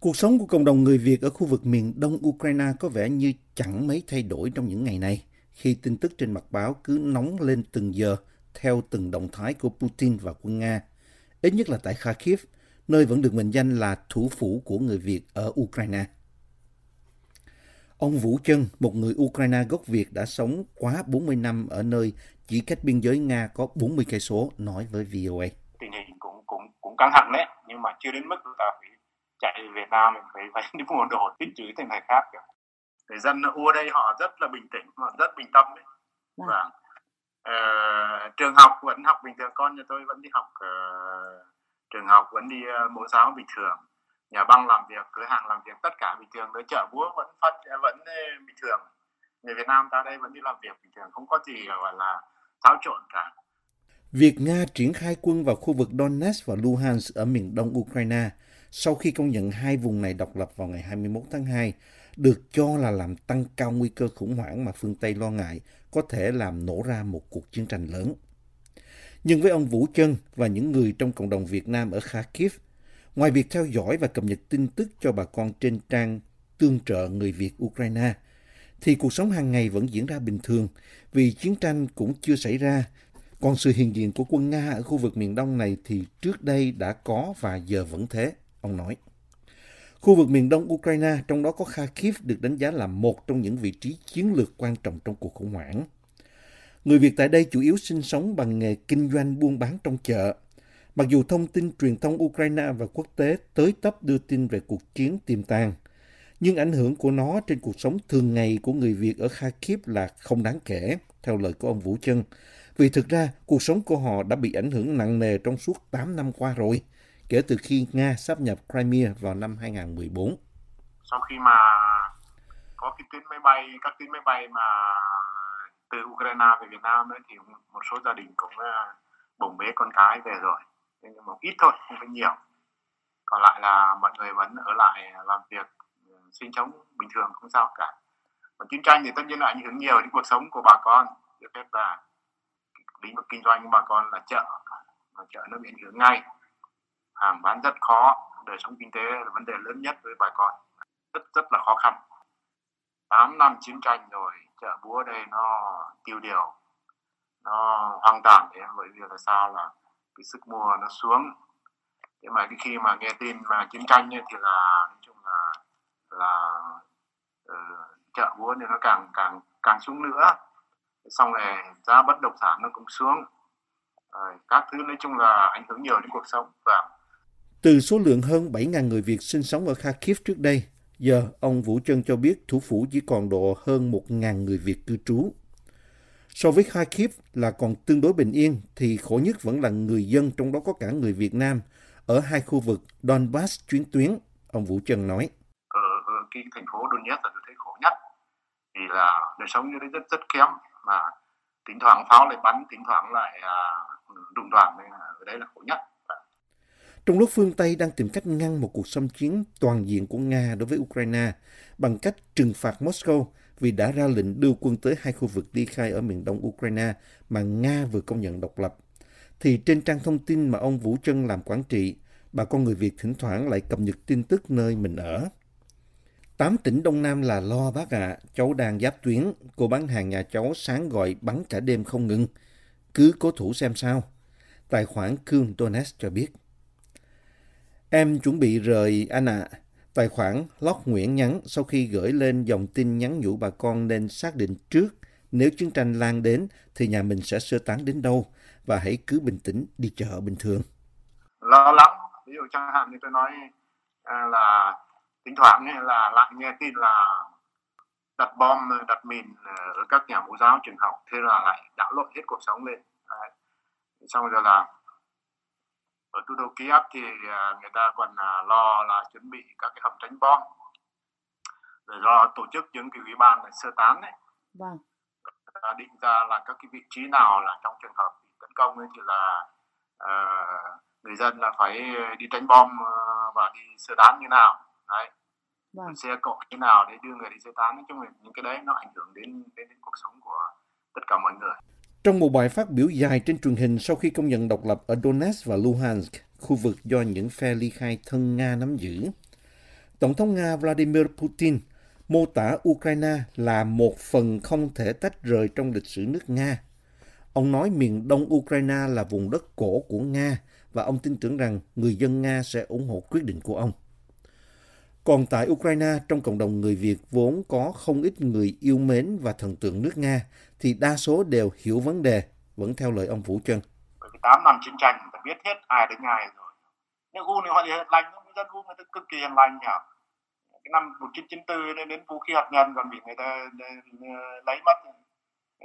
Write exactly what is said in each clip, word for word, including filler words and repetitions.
Cuộc sống của cộng đồng người Việt ở khu vực miền đông Ukraine có vẻ như chẳng mấy thay đổi trong những ngày này, khi tin tức trên mặt báo cứ nóng lên từng giờ theo từng động thái của Putin và quân Nga, ít nhất là tại Kharkiv, nơi vẫn được mệnh danh là thủ phủ của người Việt ở Ukraine. Ông Vũ Trân, một người Ukraine gốc Việt đã sống quá bốn mươi năm ở nơi chỉ cách biên giới Nga có bốn mươi cây số, nói với vê o a. Tình hình cũng cũng cũng căng thẳng đấy, nhưng mà chưa đến mức người ta phải chạy về Việt Nam, mình phải phải đi mua đồ tích trữ thành này khác kìa. Người dân ở đây họ rất là bình tĩnh, họ rất bình tâm đấy. Và uh, trường học vẫn học bình thường, con nhà tôi vẫn đi học, uh, trường học vẫn đi uh, mẫu giáo bình thường. Nhà băng làm việc, cửa hàng làm việc, tất cả bình thường, chợ búa vẫn phát vẫn bình thường. Người Việt Nam ta đây vẫn đi làm việc bình thường, không có gì gọi là xáo trộn cả. Việc Nga triển khai quân vào khu vực Donetsk và Luhansk ở miền đông Ukraine sau khi công nhận hai vùng này độc lập vào ngày hai mươi mốt tháng hai được cho là làm tăng cao nguy cơ khủng hoảng mà phương Tây lo ngại có thể làm nổ ra một cuộc chiến tranh lớn. Nhưng với ông Vũ Trân và những người trong cộng đồng Việt Nam ở Kharkiv, ngoài việc theo dõi và cập nhật tin tức cho bà con trên trang tương trợ người Việt Ukraine, thì cuộc sống hàng ngày vẫn diễn ra bình thường vì chiến tranh cũng chưa xảy ra. Còn sự hiện diện của quân Nga ở khu vực miền đông này thì trước đây đã có và giờ vẫn thế, ông nói. Khu vực miền đông Ukraine, trong đó có Kharkiv, được đánh giá là một trong những vị trí chiến lược quan trọng trong cuộc khủng hoảng. Người Việt tại đây chủ yếu sinh sống bằng nghề kinh doanh buôn bán trong chợ. Mặc dù thông tin truyền thông Ukraine và quốc tế tới tấp đưa tin về cuộc chiến tiềm tàng, nhưng ảnh hưởng của nó trên cuộc sống thường ngày của người Việt ở Kharkiv là không đáng kể, theo lời của ông Vũ Trân. Vì thực ra, cuộc sống của họ đã bị ảnh hưởng nặng nề trong suốt tám năm qua rồi, kể từ khi Nga sáp nhập Crimea vào năm hai không một bốn. Sau khi mà có cái tuyến máy bay, các tuyến máy bay mà từ Ukraine về Việt Nam ấy, thì một số gia đình cũng bồng bế con cái về rồi. Nhưng một ít thôi, không phải nhiều. Còn lại là mọi người vẫn ở lại làm việc, sinh sống bình thường, không sao cả. Còn chiến tranh thì tất nhiên là ảnh hưởng nhiều đến cuộc sống của bà con. Được phép là lĩnh vực kinh doanh của bà con là chợ, mà chợ nó bị ảnh hưởng ngay. Hàng bán rất khó, đời sống kinh tế là vấn đề lớn nhất với bà con. Rất rất là khó khăn. tám năm chiến tranh rồi, chợ búa đây nó tiêu điều, nó hoang tàn thế, bởi vì là sao là cái sức mua nó xuống. Nhưng mà cái khi mà nghe tin mà chiến tranh ấy, thì là nói chung là là uh, chợ búa thì nó càng càng càng xuống nữa. Xong rồi giá bất động sản nó cũng xuống. Uh, các thứ nói chung là ảnh hưởng nhiều đến cuộc sống. Và từ số lượng hơn bảy nghìn người Việt sinh sống ở Kharkiv trước đây, giờ ông Vũ Trân cho biết thủ phủ chỉ còn độ hơn một nghìn người Việt cư trú. So với Kharkiv là còn tương đối bình yên, thì khổ nhất vẫn là người dân, trong đó có cả người Việt Nam, ở hai khu vực Donbass chuyến tuyến, ông Vũ Trân nói. Ở, ở cái thành phố Donetsk là tôi thấy khổ nhất, vì là đời sống như đấy rất rất kém, mà thỉnh thoảng pháo lại bắn, thỉnh thoảng lại đụng đoàn, nên ở đấy là khổ nhất. Trong lúc phương Tây đang tìm cách ngăn một cuộc xâm chiến toàn diện của Nga đối với Ukraine bằng cách trừng phạt Moscow vì đã ra lệnh đưa quân tới hai khu vực ly khai ở miền đông Ukraine mà Nga vừa công nhận độc lập, thì trên trang thông tin mà ông Vũ Trân làm quản trị, bà con người Việt thỉnh thoảng lại cập nhật tin tức nơi mình ở. Tám tỉnh Đông Nam là lo bác ạ, à, cháu đang giáp tuyến, cô bán hàng nhà cháu sáng gọi bắn cả đêm không ngừng, cứ cố thủ xem sao. Tài khoản Khương Donetsk cho biết. Em chuẩn bị rời anh ạ. À. Tài khoản Lót Nguyễn nhắn sau khi gửi lên dòng tin nhắn nhủ bà con nên xác định trước nếu chiến tranh lan đến thì nhà mình sẽ sơ tán đến đâu và hãy cứ bình tĩnh đi chợ bình thường. Lo lắm. Ví dụ chẳng hạn như tôi nói là thỉnh thoảng là lại nghe tin là đặt bom, đặt mìn ở các nhà mẫu giáo, trường học, thế là lại đảo lộn hết cuộc sống lên. Đấy. Xong rồi là ở thủ đô Kyiv thì người ta còn lo là chuẩn bị các cái hầm tránh bom, rồi lo tổ chức những cái ủy ban để sơ tán đấy. Vâng. Người ta định ra là các cái vị trí nào là trong trường hợp bị tấn công ấy thì là uh, người dân là phải đi tránh bom và đi sơ tán như nào, đấy. Vâng. Xe cộ như nào để đưa người đi sơ tán, nói chung là những cái đấy nó ảnh hưởng đến đến, đến cuộc sống của tất cả mọi người. Trong một bài phát biểu dài trên truyền hình sau khi công nhận độc lập ở Donetsk và Luhansk, khu vực do những phe ly khai thân Nga nắm giữ, Tổng thống Nga Vladimir Putin mô tả Ukraine là một phần không thể tách rời trong lịch sử nước Nga. Ông nói miền đông Ukraine là vùng đất cổ của Nga và ông tin tưởng rằng người dân Nga sẽ ủng hộ quyết định của ông. Còn tại Ukraine, trong cộng đồng người Việt vốn có không ít người yêu mến và thần tượng nước Nga, thì đa số đều hiểu vấn đề, vẫn theo lời ông Vũ Trân. tám năm chiến tranh, người ta biết hết ai đến ai rồi. Nếu U này họ thì hiền lành, người dân U người ta cực kỳ hiền lành nhỉ. Cái năm một chín chín tư đến, đến vũ khí hạt nhân còn bị người ta lấy mất.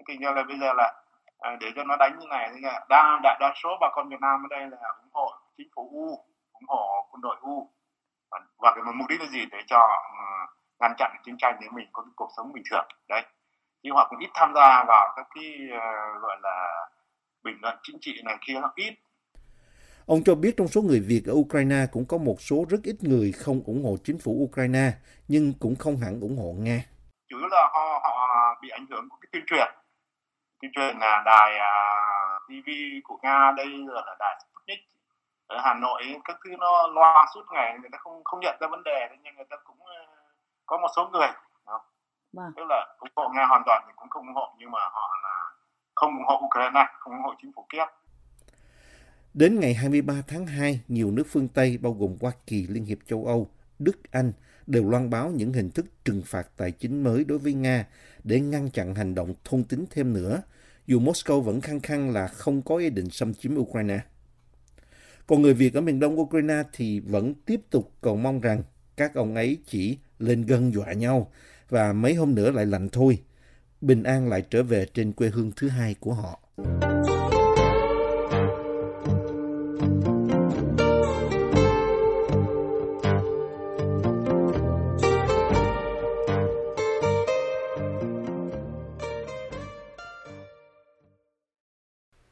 Thì như là bây giờ là để cho nó đánh như này, thế là đa, đại đa số bà con Việt Nam ở đây là ủng hộ chính phủ U, ủng hộ quân đội U. Và cái mục đích là gì? Để cho ngăn chặn chiến tranh để mình có cuộc sống bình thường đấy. Nhưng họ cũng ít tham gia vào các cái gọi là bình luận chính trị này kia, nó ít. Ông cho biết trong số người Việt ở Ukraine cũng có một số rất ít người không ủng hộ chính phủ Ukraine, nhưng cũng không hẳn ủng hộ Nga. Chủ yếu là họ, họ bị ảnh hưởng của cái tuyên truyền. Tuyên truyền là đài uh, ti vi của Nga đây là đài Sputnik ở Hà Nội, các thứ nó loa suốt ngày, người ta không không nhận ra vấn đề, nhưng người ta cũng có một số người, wow. Tức là ủng hộ Nga hoàn toàn thì cũng không ủng hộ, nhưng mà họ là không ủng hộ Ukraine, không ủng hộ chính phủ Kiev. Đến ngày hai mươi ba tháng hai, nhiều nước phương Tây bao gồm Hoa Kỳ, Liên hiệp châu Âu, Đức, Anh đều loan báo những hình thức trừng phạt tài chính mới đối với Nga để ngăn chặn hành động thôn tính thêm nữa, dù Moscow vẫn khăng khăng là không có ý định xâm chiếm Ukraine. Còn người Việt ở miền đông Ukraine thì vẫn tiếp tục cầu mong rằng các ông ấy chỉ lên gân dọa nhau và mấy hôm nữa lại lạnh thôi. Bình an lại trở về trên quê hương thứ hai của họ.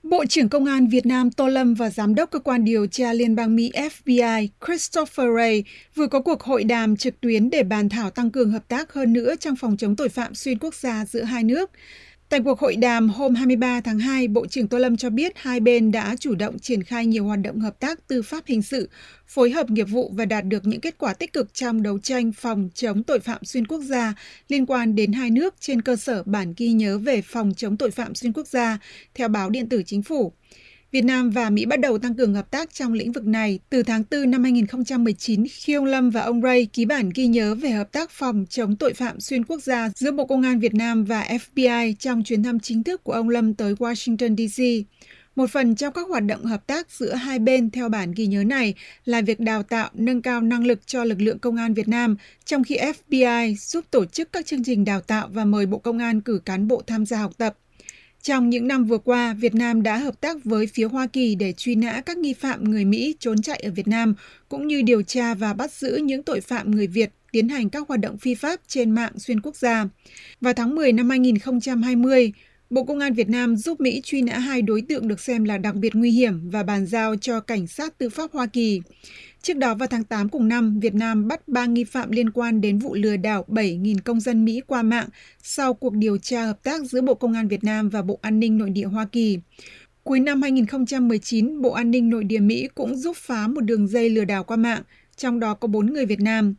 Bộ trưởng Công an Việt Nam Tô Lâm và Giám đốc Cơ quan Điều tra Liên bang Mỹ F B I Christopher Ray vừa có cuộc hội đàm trực tuyến để bàn thảo tăng cường hợp tác hơn nữa trong phòng chống tội phạm xuyên quốc gia giữa hai nước. Tại cuộc hội đàm hôm hai mươi ba tháng hai, Bộ trưởng Tô Lâm cho biết hai bên đã chủ động triển khai nhiều hoạt động hợp tác tư pháp hình sự, phối hợp nghiệp vụ và đạt được những kết quả tích cực trong đấu tranh phòng chống tội phạm xuyên quốc gia liên quan đến hai nước trên cơ sở bản ghi nhớ về phòng chống tội phạm xuyên quốc gia, theo báo điện tử Chính phủ. Việt Nam và Mỹ bắt đầu tăng cường hợp tác trong lĩnh vực này. Từ tháng tư năm hai không một chín, khi ông Lâm và ông Ray ký bản ghi nhớ về hợp tác phòng chống tội phạm xuyên quốc gia giữa Bộ Công an Việt Nam và F B I trong chuyến thăm chính thức của ông Lâm tới Washington D C. Một phần trong các hoạt động hợp tác giữa hai bên theo bản ghi nhớ này là việc đào tạo, nâng cao năng lực cho lực lượng công an Việt Nam, trong khi F B I giúp tổ chức các chương trình đào tạo và mời Bộ Công an cử cán bộ tham gia học tập. Trong những năm vừa qua, Việt Nam đã hợp tác với phía Hoa Kỳ để truy nã các nghi phạm người Mỹ trốn chạy ở Việt Nam, cũng như điều tra và bắt giữ những tội phạm người Việt tiến hành các hoạt động phi pháp trên mạng xuyên quốc gia. Vào tháng mười năm hai không hai không, Bộ Công an Việt Nam giúp Mỹ truy nã hai đối tượng được xem là đặc biệt nguy hiểm và bàn giao cho Cảnh sát tư pháp Hoa Kỳ. Trước đó vào tháng tám cùng năm, Việt Nam bắt ba nghi phạm liên quan đến vụ lừa đảo bảy nghìn công dân Mỹ qua mạng sau cuộc điều tra hợp tác giữa Bộ Công an Việt Nam và Bộ An ninh Nội địa Hoa Kỳ. Cuối năm hai không một chín, Bộ An ninh Nội địa Mỹ cũng giúp phá một đường dây lừa đảo qua mạng, trong đó có bốn người Việt Nam.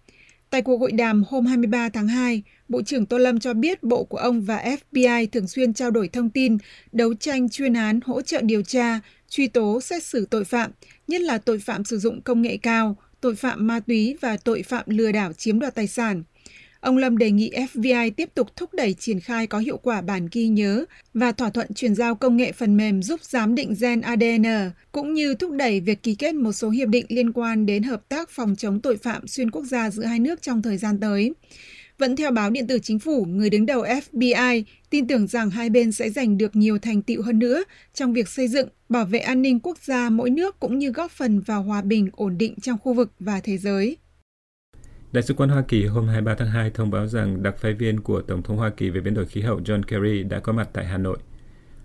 Tại cuộc hội đàm hôm hai mươi ba tháng hai, Bộ trưởng Tô Lâm cho biết Bộ của ông và F B I thường xuyên trao đổi thông tin, đấu tranh chuyên án, hỗ trợ điều tra, truy tố, xét xử tội phạm, nhất là tội phạm sử dụng công nghệ cao, tội phạm ma túy và tội phạm lừa đảo chiếm đoạt tài sản. Ông Lâm đề nghị F B I tiếp tục thúc đẩy triển khai có hiệu quả bản ghi nhớ và thỏa thuận chuyển giao công nghệ phần mềm giúp giám định gen A D N, cũng như thúc đẩy việc ký kết một số hiệp định liên quan đến hợp tác phòng chống tội phạm xuyên quốc gia giữa hai nước trong thời gian tới. Vẫn theo báo điện tử Chính phủ, người đứng đầu F B I tin tưởng rằng hai bên sẽ giành được nhiều thành tựu hơn nữa trong việc xây dựng, bảo vệ an ninh quốc gia mỗi nước cũng như góp phần vào hòa bình, ổn định trong khu vực và thế giới. Đại sứ quán Hoa Kỳ hôm hai mươi ba tháng hai thông báo rằng đặc phái viên của Tổng thống Hoa Kỳ về biến đổi khí hậu John Kerry đã có mặt tại Hà Nội.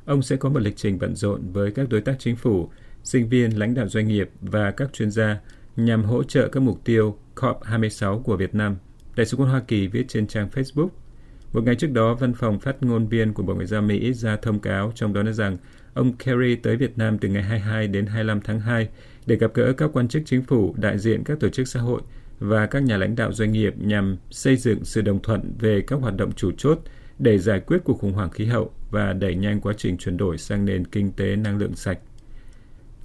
Ông sẽ có một lịch trình bận rộn với các đối tác chính phủ, sinh viên, lãnh đạo doanh nghiệp và các chuyên gia nhằm hỗ trợ các mục tiêu C O P hai mươi sáu của Việt Nam. Đại sứ quán Hoa Kỳ viết trên trang Facebook. Một ngày trước đó, văn phòng phát ngôn viên của Bộ Ngoại giao Mỹ ra thông cáo trong đó nói rằng ông Kerry tới Việt Nam từ ngày hai mươi hai đến hai mươi lăm tháng hai để gặp gỡ các quan chức chính phủ, đại diện các tổ chức xã hội và các nhà lãnh đạo doanh nghiệp nhằm xây dựng sự đồng thuận về các hoạt động chủ chốt để giải quyết cuộc khủng hoảng khí hậu và đẩy nhanh quá trình chuyển đổi sang nền kinh tế năng lượng sạch.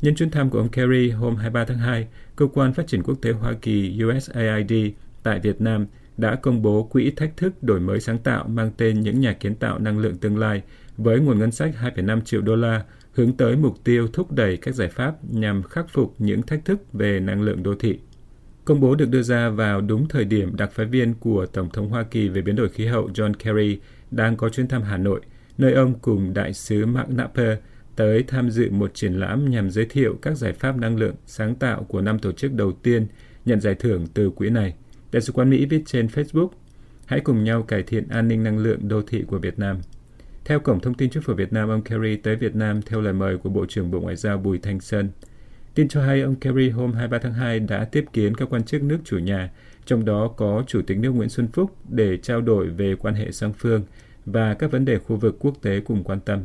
Nhân chuyến thăm của ông Kerry hôm hai mươi ba tháng hai, Cơ quan Phát triển Quốc tế Hoa Kỳ U S A I D tại Việt Nam đã công bố quỹ thách thức đổi mới sáng tạo mang tên những nhà kiến tạo năng lượng tương lai với nguồn ngân sách hai phẩy năm triệu đô la hướng tới mục tiêu thúc đẩy các giải pháp nhằm khắc phục những thách thức về năng lượng đô thị. Công bố được đưa ra vào đúng thời điểm đặc phái viên của Tổng thống Hoa Kỳ về biến đổi khí hậu John Kerry đang có chuyến thăm Hà Nội, nơi ông cùng đại sứ Mark Napper tới tham dự một triển lãm nhằm giới thiệu các giải pháp năng lượng sáng tạo của năm tổ chức đầu tiên nhận giải thưởng từ quỹ này. Đại sứ quán Mỹ viết trên Facebook, hãy cùng nhau cải thiện an ninh năng lượng đô thị của Việt Nam. Theo Cổng Thông tin Chính phủ Việt Nam, ông Kerry tới Việt Nam theo lời mời của Bộ trưởng Bộ Ngoại giao Bùi Thanh Sơn. Tin cho hay ông Kerry hôm hai mươi ba tháng hai đã tiếp kiến các quan chức nước chủ nhà, trong đó có Chủ tịch nước Nguyễn Xuân Phúc để trao đổi về quan hệ song phương và các vấn đề khu vực quốc tế cùng quan tâm.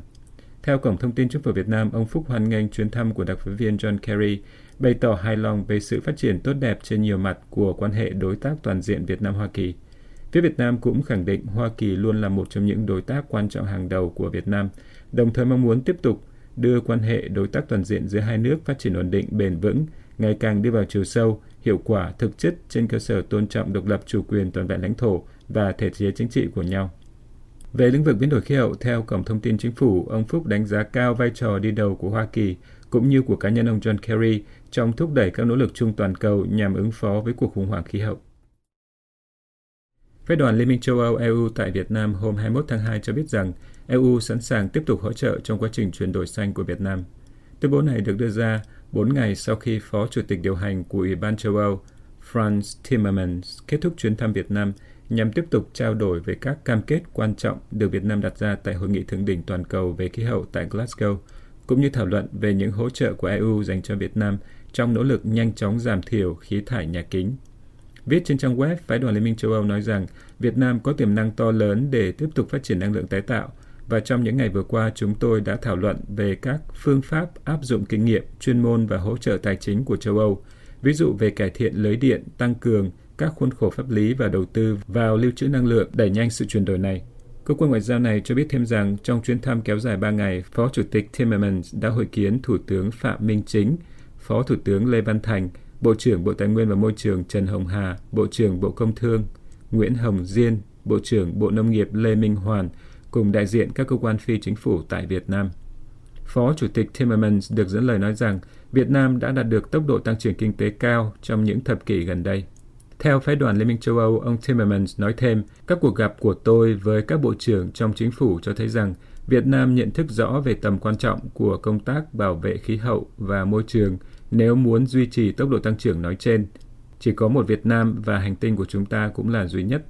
Theo Cổng Thông tin Chính phủ Việt Nam, ông Phúc hoan nghênh chuyến thăm của đặc phái viên John Kerry, bày tỏ hài lòng về sự phát triển tốt đẹp trên nhiều mặt của quan hệ đối tác toàn diện Việt Nam-Hoa Kỳ. Phía Việt Nam cũng khẳng định Hoa Kỳ luôn là một trong những đối tác quan trọng hàng đầu của Việt Nam, đồng thời mong muốn tiếp tục đưa quan hệ đối tác toàn diện giữa hai nước phát triển ổn định, bền vững, ngày càng đi vào chiều sâu, hiệu quả, thực chất trên cơ sở tôn trọng độc lập, chủ quyền, toàn vẹn lãnh thổ và thể chế chính trị của nhau. Về lĩnh vực biến đổi khí hậu, theo Cổng Thông tin Chính phủ, ông Phúc đánh giá cao vai trò đi đầu của Hoa Kỳ cũng như của cá nhân ông John Kerry trong thúc đẩy các nỗ lực chung toàn cầu nhằm ứng phó với cuộc khủng hoảng khí hậu. Phái đoàn Liên minh châu Âu E U tại Việt Nam hôm hai mươi mốt tháng hai cho biết rằng e u sẵn sàng tiếp tục hỗ trợ trong quá trình chuyển đổi xanh của Việt Nam. Tuyên bố này được đưa ra bốn ngày sau khi Phó Chủ tịch điều hành của Ủy ban châu Âu Franz Timmermans kết thúc chuyến thăm Việt Nam nhằm tiếp tục trao đổi về các cam kết quan trọng được Việt Nam đặt ra tại Hội nghị Thượng đỉnh Toàn cầu về khí hậu tại Glasgow, cũng như thảo luận về những hỗ trợ của e u dành cho Việt Nam trong nỗ lực nhanh chóng giảm thiểu khí thải nhà kính. Viết trên trang web, Phái đoàn Liên minh châu Âu nói rằng Việt Nam có tiềm năng to lớn để tiếp tục phát triển năng lượng tái tạo, và trong những ngày vừa qua chúng tôi đã thảo luận về các phương pháp áp dụng kinh nghiệm, chuyên môn và hỗ trợ tài chính của châu Âu, ví dụ về cải thiện lưới điện, tăng cường các khuôn khổ pháp lý và đầu tư vào lưu trữ năng lượng đẩy nhanh sự chuyển đổi này. Cơ quan ngoại giao này cho biết thêm rằng trong chuyến thăm kéo dài ba ngày, Phó Chủ tịch Timmermans đã hội kiến Thủ tướng Phạm Minh Chính, Phó Thủ tướng Lê Văn Thành, Bộ trưởng Bộ Tài nguyên và Môi trường Trần Hồng Hà, Bộ trưởng Bộ Công Thương Nguyễn Hồng Diên, Bộ trưởng Bộ Nông nghiệp Lê Minh Hoàn cùng đại diện các cơ quan phi chính phủ tại Việt Nam. Phó Chủ tịch Timmermans được dẫn lời nói rằng Việt Nam đã đạt được tốc độ tăng trưởng kinh tế cao trong những thập kỷ gần đây. Theo Phái đoàn Liên minh châu Âu, ông Timmermans nói thêm, các cuộc gặp của tôi với các bộ trưởng trong chính phủ cho thấy rằng Việt Nam nhận thức rõ về tầm quan trọng của công tác bảo vệ khí hậu và môi trường nếu muốn duy trì tốc độ tăng trưởng nói trên. Chỉ có một Việt Nam và hành tinh của chúng ta cũng là duy nhất.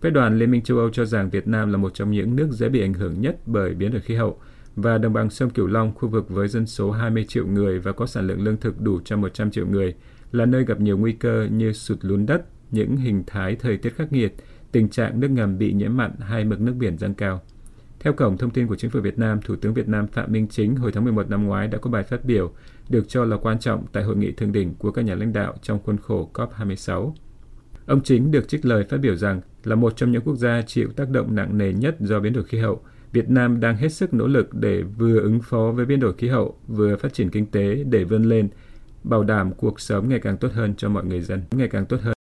Phái đoàn Liên minh châu Âu cho rằng Việt Nam là một trong những nước dễ bị ảnh hưởng nhất bởi biến đổi khí hậu, và đồng bằng sông Cửu Long, khu vực với dân số hai mươi triệu người và có sản lượng lương thực đủ cho một trăm triệu người, là nơi gặp nhiều nguy cơ như sụt lún đất, những hình thái thời tiết khắc nghiệt, tình trạng nước ngầm bị nhiễm mặn hay mực nước biển dâng cao. Theo Cổng Thông tin của Chính phủ Việt Nam, Thủ tướng Việt Nam Phạm Minh Chính hồi tháng mười một năm ngoái đã có bài phát biểu được cho là quan trọng tại Hội nghị Thượng đỉnh của các nhà lãnh đạo trong khuôn khổ cop hai mươi sáu. Ông Chính được trích lời phát biểu rằng là một trong những quốc gia chịu tác động nặng nề nhất do biến đổi khí hậu, Việt Nam đang hết sức nỗ lực để vừa ứng phó với biến đổi khí hậu, vừa phát triển kinh tế để vươn lên, bảo đảm cuộc sống ngày càng tốt hơn cho mọi người dân, ngày càng tốt hơn.